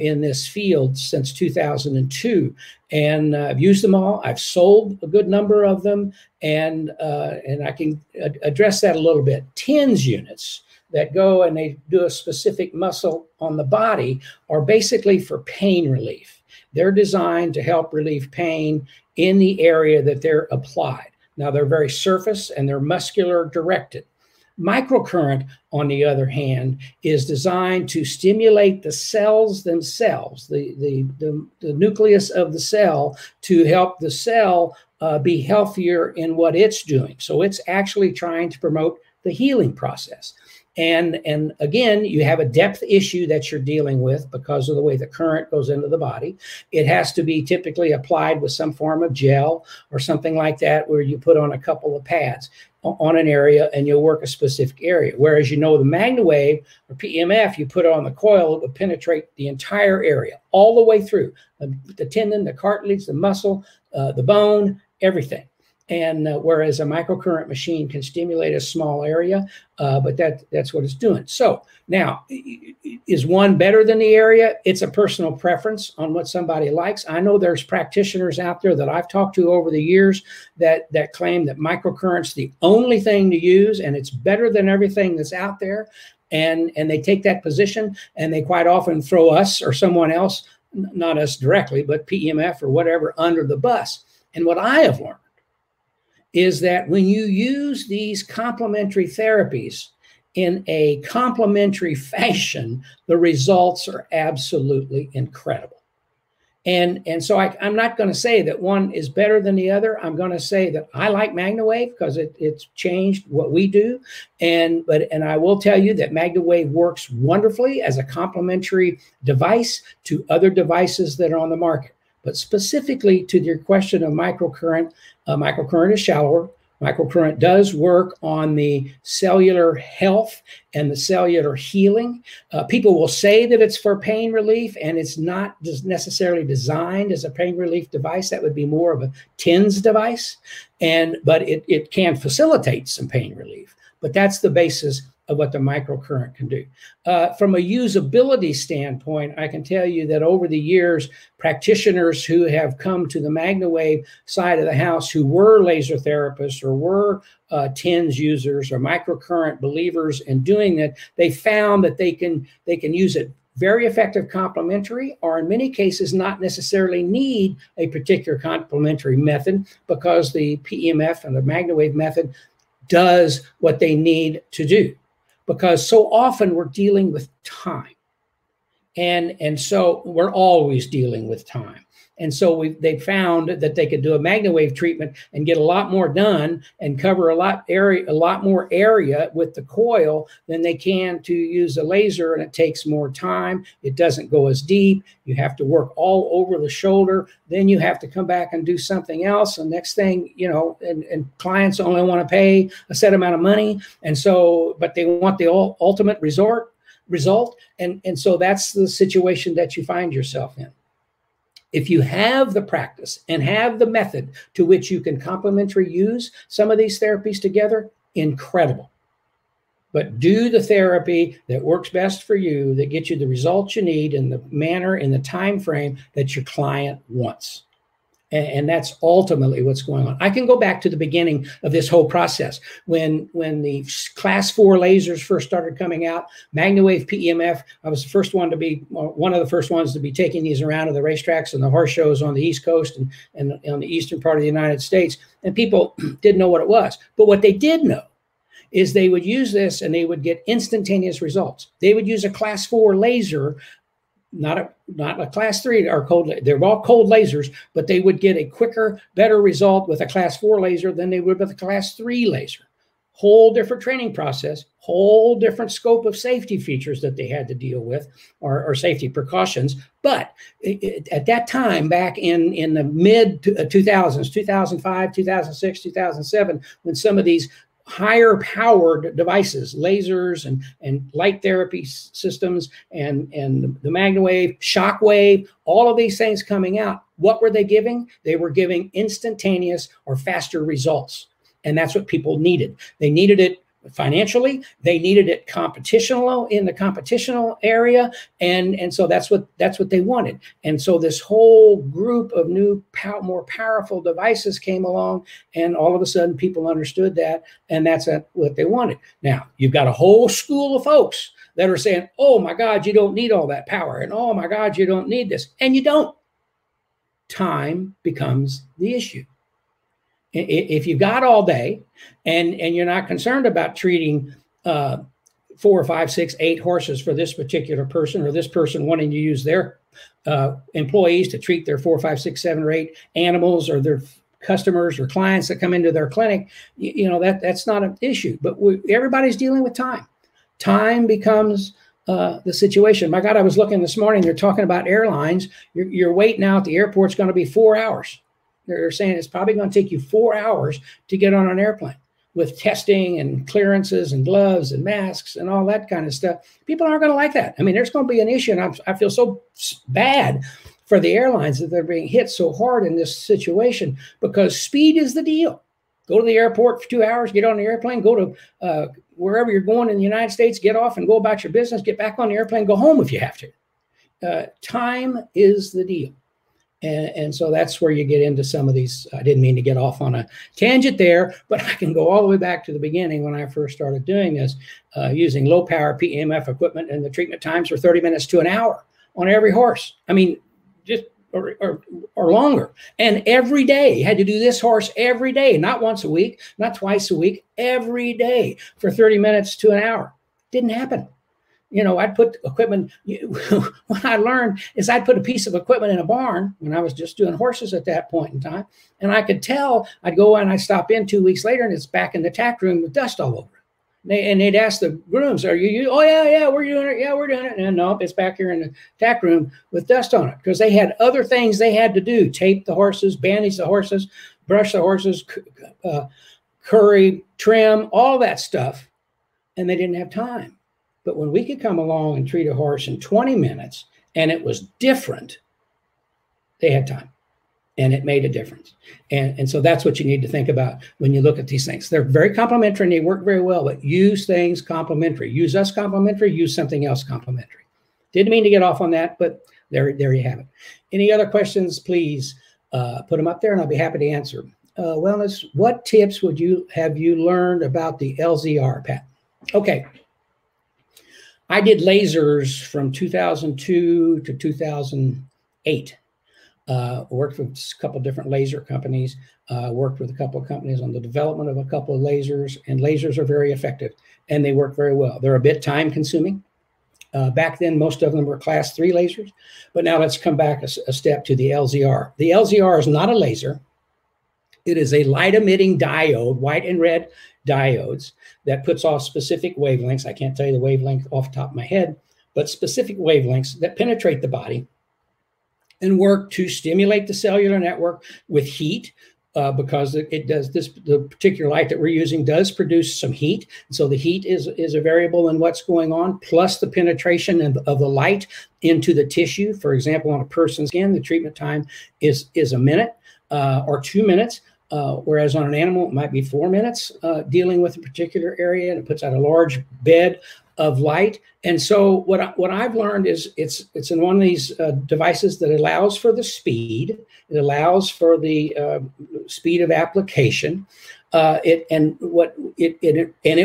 in this field since 2002, and I've used them all. I've sold a good number of them, and I can address that a little bit. TENS units that go and they do a specific muscle on the body are basically for pain relief. They're designed to help relieve pain in the area that they're applied. Now, they're very surface and they're muscular directed. Microcurrent, on the other hand, is designed to stimulate the cells themselves, the nucleus of the cell, to help the cell be healthier in what it's doing. So it's actually trying to promote the healing process. And again, you have a depth issue that you're dealing with because of the way the current goes into the body. It has to be typically applied with some form of gel or something like that, where you put on a couple of pads on an area and you'll work a specific area. Whereas, you know, the MagnaWave or PMF, you put on the coil, it will penetrate the entire area all the way through the tendon, the cartilage, the muscle, the bone, everything. And whereas a microcurrent machine can stimulate a small area, but that's what it's doing. So now, is one better than the area? It's a personal preference on what somebody likes. I know there's practitioners out there that I've talked to over the years that claim that microcurrent's the only thing to use and it's better than everything that's out there. And they take that position, and they quite often throw us or someone else, not us directly, but PEMF or whatever, under the bus. And what I have learned is that when you use these complementary therapies in a complementary fashion, the results are absolutely incredible. And so I'm not going to say that one is better than the other. I'm going to say that I like MagnaWave because it's changed what we do. And I will tell you that MagnaWave works wonderfully as a complementary device to other devices that are on the market. But specifically to your question of microcurrent, microcurrent is shallower. Microcurrent does work on the cellular health and the cellular healing. People will say that it's for pain relief, and it's not necessarily designed as a pain relief device. That would be more of a TENS device, but it can facilitate some pain relief. But that's the basis of what the microcurrent can do. From a usability standpoint, I can tell you that over the years, practitioners who have come to the MagnaWave side of the house who were laser therapists or were TENS users or microcurrent believers in doing that, they found that they can use it very effective complementary, or in many cases not necessarily need a particular complementary method, because the PEMF and the MagnaWave method does what they need to do. Because so often we're dealing with time. And so we're always dealing with time. And so they found that they could do a MagnaWave treatment and get a lot more done and cover a lot more area with the coil than they can to use a laser. And it takes more time. It doesn't go as deep. You have to work all over the shoulder. Then you have to come back and do something else. And next thing, you know, and clients only want to pay a set amount of money. And so, but they want the ultimate result. And so that's the situation that you find yourself in. If you have the practice and have the method to which you can complementary use some of these therapies together, incredible. But do the therapy that works best for you, that gets you the results you need in the manner, in the time frame that your client wants. And that's ultimately what's going on. I can go back to the beginning of this whole process. When the class 4 lasers first started coming out, MagnaWave PEMF, I was the first one to be, one of the first ones to be taking these around to the racetracks and the horse shows on the East Coast and on the eastern part of the United States. And people didn't know what it was. But what they did know is they would use this and they would get instantaneous results. They would use a class 4 laser, not a class 3 or cold. They're all cold lasers, but they would get a quicker, better result with a class 4 laser than they would with a class 3 laser. Whole different training process, whole different scope of safety features that they had to deal with or safety precautions. But at that time, back in the mid 2000s, 2005, 2006, 2007, when some of these higher powered devices, lasers and light therapy systems and the MagnaWave, shockwave, all of these things coming out, what were they giving? They were giving instantaneous or faster results. And that's what people needed. They needed it financially, they needed it competitional in the competitional area. And so that's what they wanted. And so this whole group of new, more powerful devices came along, and all of a sudden people understood that, and that's what they wanted. Now you've got a whole school of folks that are saying, oh my God, you don't need all that power. And oh my God, you don't need this. And you don't. Time becomes the issue. If you've got all day and you're not concerned about treating 4, 5, 6, 8 horses for this particular person or this person wanting to use their employees to treat their 4, 5, 6, 7, or 8 animals or their customers or clients that come into their clinic, you know, that's not an issue. But everybody's dealing with time. Time becomes the situation. My God, I was looking this morning, they're talking about airlines. Your wait now at the airport's going to be 4 hours. They're saying it's probably going to take you 4 hours to get on an airplane with testing and clearances and gloves and masks and all that kind of stuff. People aren't going to like that. I mean, there's going to be an issue, and I feel so bad for the airlines that they're being hit so hard in this situation because speed is the deal. Go to the airport for 2 hours, get on the airplane, go to wherever you're going in the United States, get off and go about your business, get back on the airplane, go home if you have to. Time is the deal. And so that's where you get into some of these. I didn't mean to get off on a tangent there, but I can go all the way back to the beginning when I first started doing this, using low power PEMF equipment, and the treatment times were 30 minutes to an hour on every horse. I mean, just or longer. And every day you had to do this horse every day, not once a week, not twice a week, every day for 30 minutes to an hour. Didn't happen. You know, I'd put equipment, what I learned is I'd put a piece of equipment in a barn when I was just doing horses at that point in time. And I could tell, I'd go and I'd stop in 2 weeks later and it's back in the tack room with dust all over it. And they'd ask the grooms, are you, oh yeah, we're doing it. Yeah, we're doing it. And no, it's back here in the tack room with dust on it because they had other things they had to do. Tape the horses, bandage the horses, brush the horses, curry, trim, all that stuff. And they didn't have time. But when we could come along and treat a horse in 20 minutes and it was different, they had time and it made a difference. And so that's what you need to think about when you look at these things. They're very complementary and they work very well, but use things complementary. Use us complementary, use something else complementary. Didn't mean to get off on that, but there you have it. Any other questions, please put them up there and I'll be happy to answer. Wellness, what tips would you have you learned about the LZR, Pat? Okay. I did lasers from 2002 to 2008. Worked with a couple of different laser companies, worked with a couple of companies on the development of a couple of lasers, and lasers are very effective and they work very well. They're a bit time consuming. Back then, most of them were class 3 lasers, but now let's come back a step to the LZR. The LZR is not a laser. It is a light-emitting diode, white and red diodes, that puts off specific wavelengths. I can't tell you the wavelength off the top of my head, but specific wavelengths that penetrate the body and work to stimulate the cellular network with heat, because it does this, the particular light that we're using does produce some heat. And so the heat is a variable in what's going on, plus the penetration of the light into the tissue. For example, on a person's skin, the treatment time is a minute or 2 minutes, whereas on an animal, it might be 4 minutes dealing with a particular area, and it puts out a large bed of light. And so what I've learned is it's in one of these devices that allows for the speed. It allows for the speed of application. It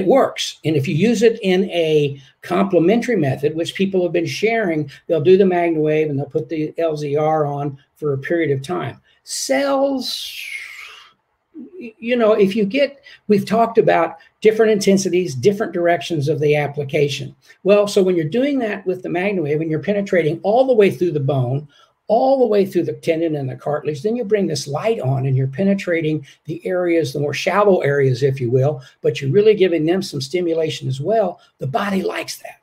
works. And if you use it in a complementary method, which people have been sharing, they'll do the MagnaWave and they'll put the LZR on for a period of time. Cells, you know, if you get, we've talked about different intensities, different directions of the application. Well, so when you're doing that with the MagnaWave, when you're penetrating all the way through the bone, all the way through the tendon and the cartilage, then you bring this light on and you're penetrating the areas, the more shallow areas, if you will, but you're really giving them some stimulation as well. The body likes that.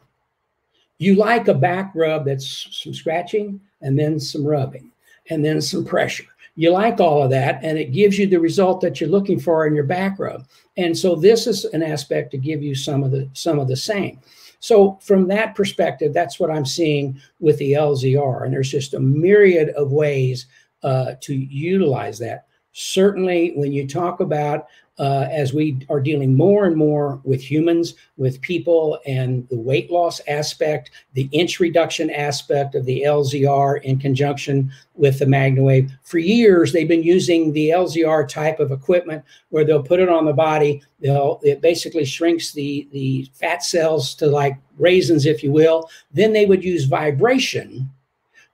You like a back rub that's some scratching and then some rubbing and then some pressure. You like all of that, and it gives you the result that you're looking for in your back rub. And so this is an aspect to give you some of the same. So from that perspective, that's what I'm seeing with the LZR. And there's just a myriad of ways to utilize that. Certainly when you talk about, as we are dealing more and more with humans, with people, and the weight loss aspect, the inch reduction aspect of the LZR in conjunction with the MagnaWave. For years, they've been using the LZR type of equipment where they'll put it on the body. It basically shrinks the fat cells to like raisins, if you will. Then they would use vibration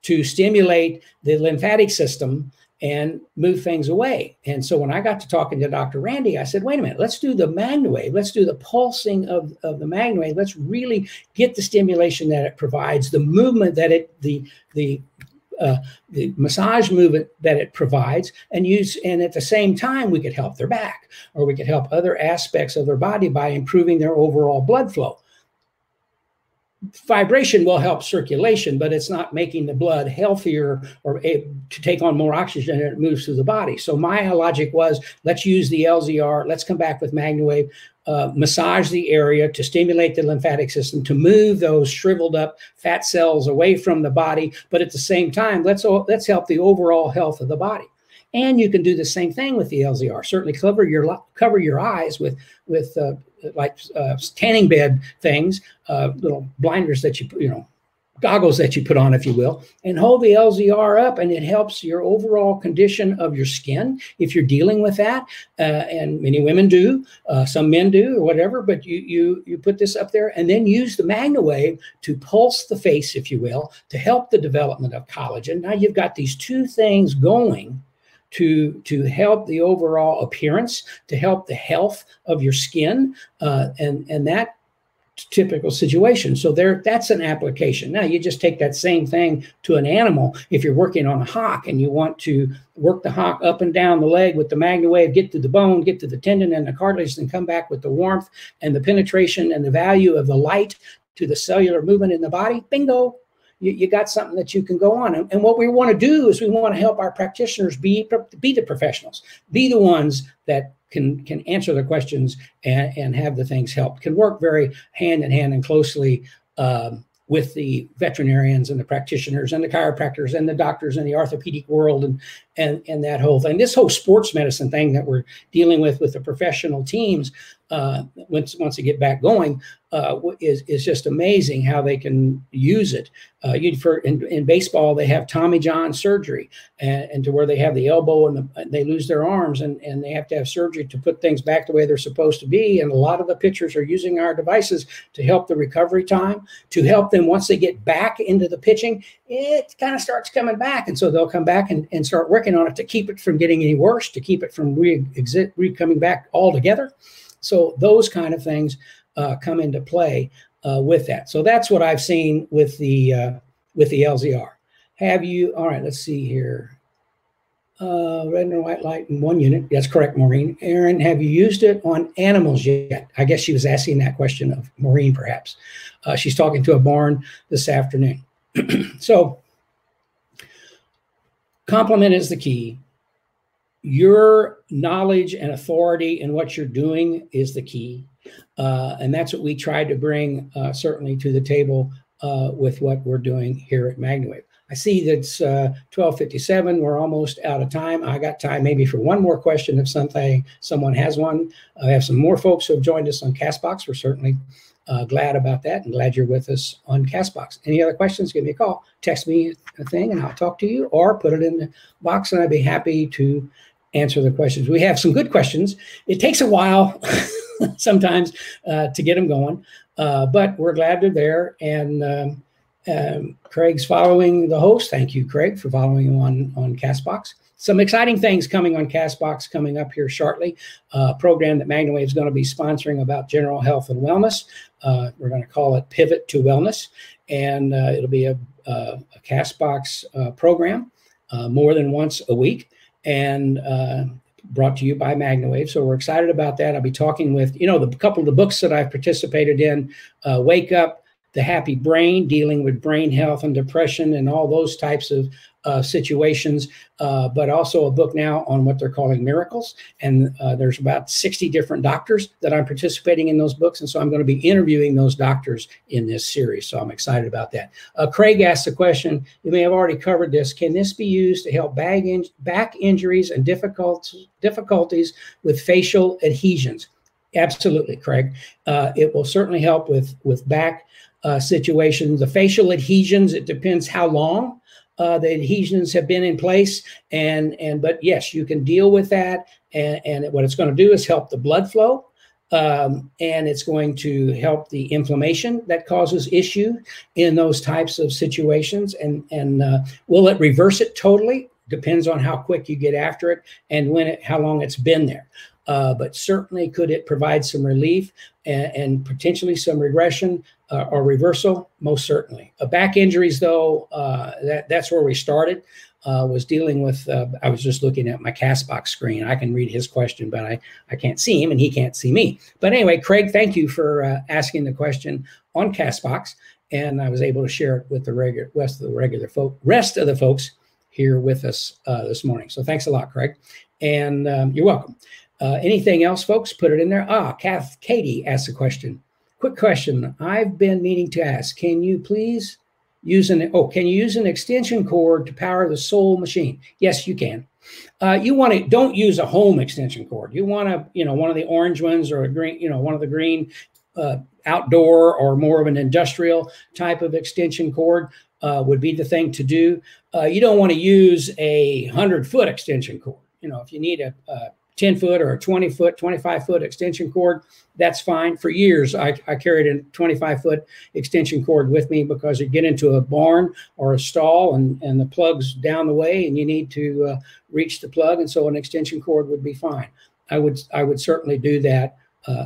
to stimulate the lymphatic system and move things away. And so when I got to talking to Dr. Randy, I said, wait a minute, let's do the MagnaWave. Let's do the pulsing of the MagnaWave. Let's really get the stimulation that it provides, the movement that the massage movement that it provides, and use, and at the same time, we could help their back, or we could help other aspects of their body by improving their overall blood flow. Vibration will help circulation, but it's not making the blood healthier or to take on more oxygen and it moves through the body. So my logic was, let's use the LZR. Let's come back with MagnaWave, massage the area to stimulate the lymphatic system, to move those shriveled up fat cells away from the body. But at the same time, let's help the overall health of the body. And you can do the same thing with the LZR. Certainly cover your eyes with like tanning bed things, little blinders that you know, goggles that you put on, if you will, and hold the LZR up, and it helps your overall condition of your skin if you're dealing with that. And many women do, some men do, or whatever. But you put this up there, and then use the MagnaWave to pulse the face, if you will, to help the development of collagen. Now you've got these two things going to help the overall appearance, to help the health of your skin, and that typical situation. So that's an application. Now you just take that same thing to an animal. If you're working on a hawk and you want to work the hawk up and down the leg with the MagnaWave, get to the bone, get to the tendon and the cartilage, then come back with the warmth and the penetration and the value of the light to the cellular movement in the body, bingo. You got something that you can go on. And what we want to do is we want to help our practitioners be the professionals, be the ones that can answer the questions and have the things helped. Can work very hand in hand and closely with the veterinarians and the practitioners and the chiropractors and the doctors and the orthopedic world and that whole thing. This whole sports medicine thing that we're dealing with the professional teams, once they get back going, is just amazing how they can use it. In baseball, they have Tommy John surgery, and to where they have the elbow and they lose their arms, and they have to have surgery to put things back the way they're supposed to be. And a lot of the pitchers are using our devices to help the recovery time, to help them once they get back into the pitching, it kind of starts coming back. And so they'll come back and start working on it to keep it from getting any worse, to keep it from coming back altogether. So those kind of things come into play with that. So that's what I've seen with the LZR. Have you, all right, let's see here. Red and white light in one unit. That's correct, Maureen. Aaron, have you used it on animals yet? I guess she was asking that question of Maureen, perhaps. She's talking to a barn this afternoon. So compliment is the key. Your knowledge and authority in what you're doing is the key. And that's what we try to bring certainly to the table with what we're doing here at MagnaWave. I see that's 12:57. We're almost out of time. I got time maybe for one more question if someone has one. I have some more folks who have joined us on CastBox. We're certainly glad about that and glad you're with us on CastBox. Any other questions, give me a call. Text me a thing and I'll talk to you, or put it in the box and I'd be happy to answer the questions. We have some good questions. It takes a while sometimes to get them going, but we're glad they're there. And Craig's following the host. Thank you, Craig, for following him on CastBox. Some exciting things coming on CastBox coming up here shortly. A program that MagnaWave is going to be sponsoring about general health and wellness. We're going to call it Pivot to Wellness. And it'll be a CastBox program more than once a week. And brought to you by MagnaWave. So we're excited about that. I'll be talking with, you know, the couple of the books that I've participated in, Wake Up The Happy Brain, dealing with brain health and depression and all those types of situations, but also a book now on what they're calling miracles. And there's about 60 different doctors that I'm participating in those books. And so I'm going to be interviewing those doctors in this series. So I'm excited about that. Craig asked the question, you may have already covered this. Can this be used to help back injuries and difficulties with facial adhesions? Absolutely, Craig. It will certainly help with back situations. The facial adhesions, it depends how long the adhesions have been in place, but yes, you can deal with that, and what it's going to do is help the blood flow, and it's going to help the inflammation that causes issue in those types of situations. And will it reverse it totally? Depends on how quick you get after it and how long it's been there. But certainly could it provide some relief and potentially some regression or reversal? Most certainly. Back injuries, though, that's where we started, was dealing with, I was just looking at my CastBox screen. I can read his question, but I can't see him and he can't see me. But anyway, Craig, thank you for asking the question on CastBox. And I was able to share it with the rest of the folks here with us this morning. So thanks a lot, Craig. And you're welcome. Anything else, folks? Put it in there. Katie asked a question. Quick question I've been meaning to ask. Can you please use an extension cord to power the Soul machine? Yes, you can. You want to, don't use a home extension cord. You want to, one of the orange ones or a green, one of the green outdoor or more of an industrial type of extension cord would be the thing to do. You don't want to use a 100-foot extension cord. If you need a 10-foot or a 20-foot, 25-foot extension cord, that's fine. For years, I carried a 25-foot extension cord with me because you get into a barn or a stall and the plug's down the way and you need to reach the plug. And so an extension cord would be fine. I would certainly do that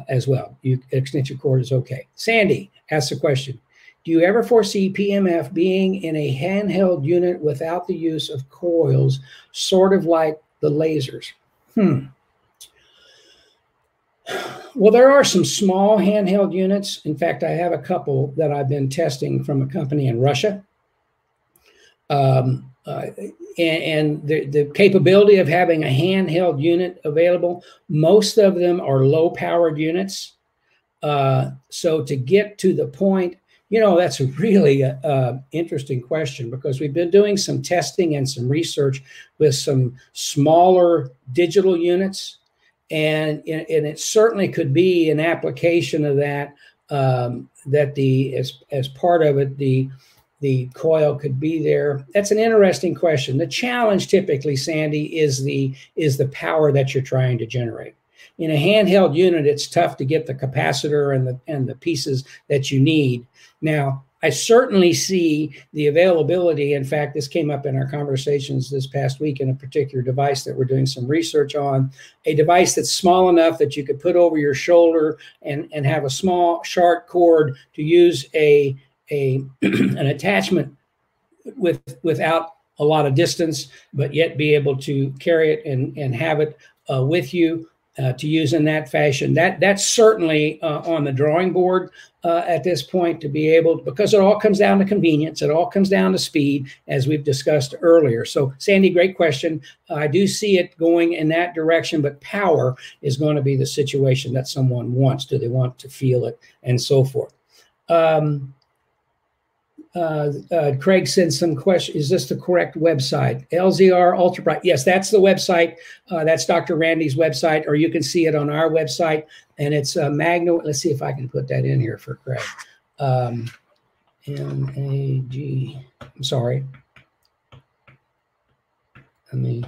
as well. Extension cord is okay. Sandy asked the question, do you ever foresee PMF being in a handheld unit without the use of coils, sort of like the lasers? Well, there are some small handheld units. In fact, I have a couple that I've been testing from a company in Russia. And the capability of having a handheld unit available, most of them are low-powered units. So to get to the point, that's a really interesting question, because we've been doing some testing and some research with some smaller digital units. And it certainly could be an application of that, as part of it, the coil could be there. That's an interesting question. The challenge typically, Sandy, is the power that you're trying to generate. In a handheld unit, it's tough to get the capacitor and the pieces that you need. Now, I certainly see the availability. In fact, this came up in our conversations this past week in a particular device that we're doing some research on, a device that's small enough that you could put over your shoulder and have a small, sharp cord to use an attachment without a lot of distance, but yet be able to carry it and have it with you to use in that fashion. That's certainly on the drawing board at this point, to be able, because it all comes down to convenience. It all comes down to speed, as we've discussed earlier. So Sandy, great question. I do see it going in that direction, but power is going to be the situation that someone wants. Do they want to feel it and so forth? Craig sends some question. Is this the correct website? LZR Ultrabright. Yes, that's the website. That's Dr. Randy's website, or you can see it on our website. And it's Magna. Let's see if I can put that in here for Craig. M-A-G. I'm sorry. Let me.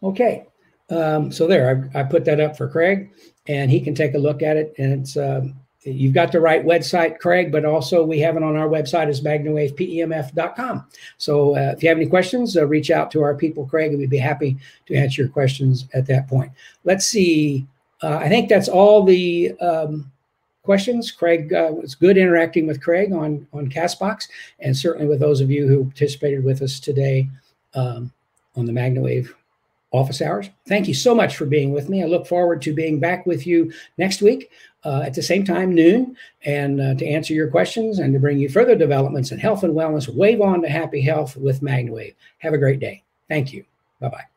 Okay. So there, I put that up for Craig, and he can take a look at it. And it's. You've got the right website, Craig, but also we have it on our website as MagnaWavePEMF.com. So if you have any questions, reach out to our people, Craig, and we'd be happy to answer your questions at that point. Let's see. I think that's all the questions. Craig, it's good interacting with Craig on CastBox, and certainly with those of you who participated with us today on the MagnaWave office hours. Thank you so much for being with me. I look forward to being back with you next week at the same time, noon, and to answer your questions and to bring you further developments in health and wellness. Wave on to happy health with MagnaWave. Have a great day. Thank you. Bye-bye.